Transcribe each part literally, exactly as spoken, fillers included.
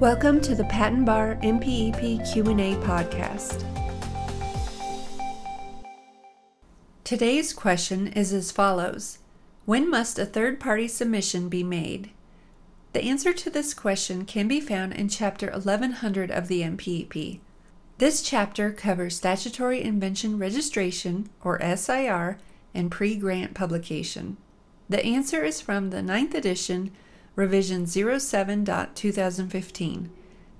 Welcome to the Patent Bar M P E P Q and A podcast. Today's question is as follows. When must a third-party submission be made? The answer to this question can be found in Chapter eleven hundred of the M P E P. This chapter covers statutory invention registration, or S I R, and pre-grant publication. The answer is from the ninth edition, Revision oh seven point two thousand fifteen.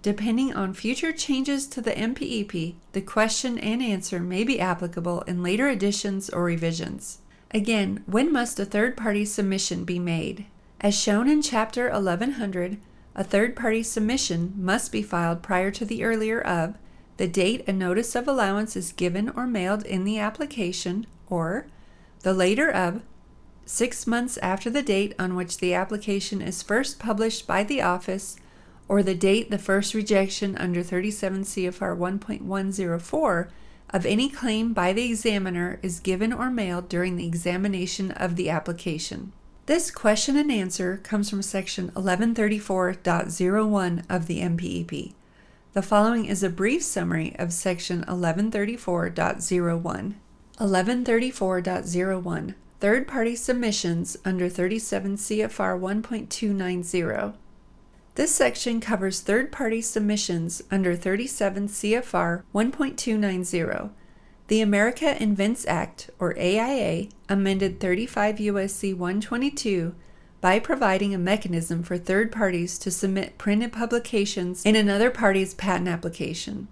Depending on future changes to the M P E P, the question and answer may be applicable in later editions or revisions. Again, when must a third-party submission be made? As shown in Chapter eleven hundred, a third-party submission must be filed prior to the earlier of the date a notice of allowance is given or mailed in the application, or the later of six months after the date on which the application is first published by the office, or the date the first rejection under thirty-seven C F R one point one oh four of any claim by the examiner is given or mailed during the examination of the application. This question and answer comes from Section eleven thirty-four point oh one of the M P E P. The following is a brief summary of Section eleven thirty-four point oh one. eleven thirty-four point oh one Third-party submissions under thirty-seven C F R one point two nine oh. This section covers third-party submissions under thirty-seven C F R one point two nine oh. The America Invents Act, or A I A, amended thirty-five U S C one twenty-two by providing a mechanism for third parties to submit printed publications in another party's patent application.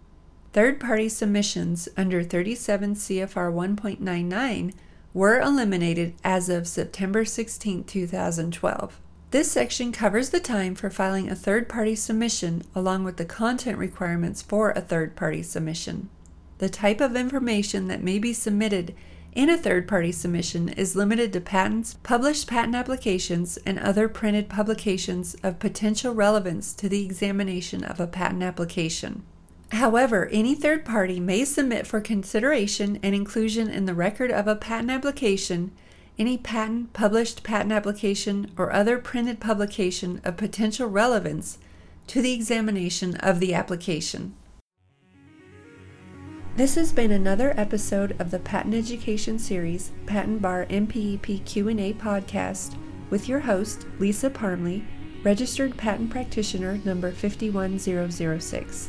Third-party submissions under thirty-seven C F R one point nine nine were eliminated as of September sixteenth, two thousand twelve. This section covers the time for filing a third-party submission along with the content requirements for a third-party submission. The type of information that may be submitted in a third-party submission is limited to patents, published patent applications, and other printed publications of potential relevance to the examination of a patent application. However, any third party may submit for consideration and inclusion in the record of a patent application any patent, published patent application, or other printed publication of potential relevance to the examination of the application. This has been another episode of the Patent Education Series Patent Bar M P E P Q and A podcast with your host, Lisa Parmley, Registered Patent Practitioner number five one oh oh six.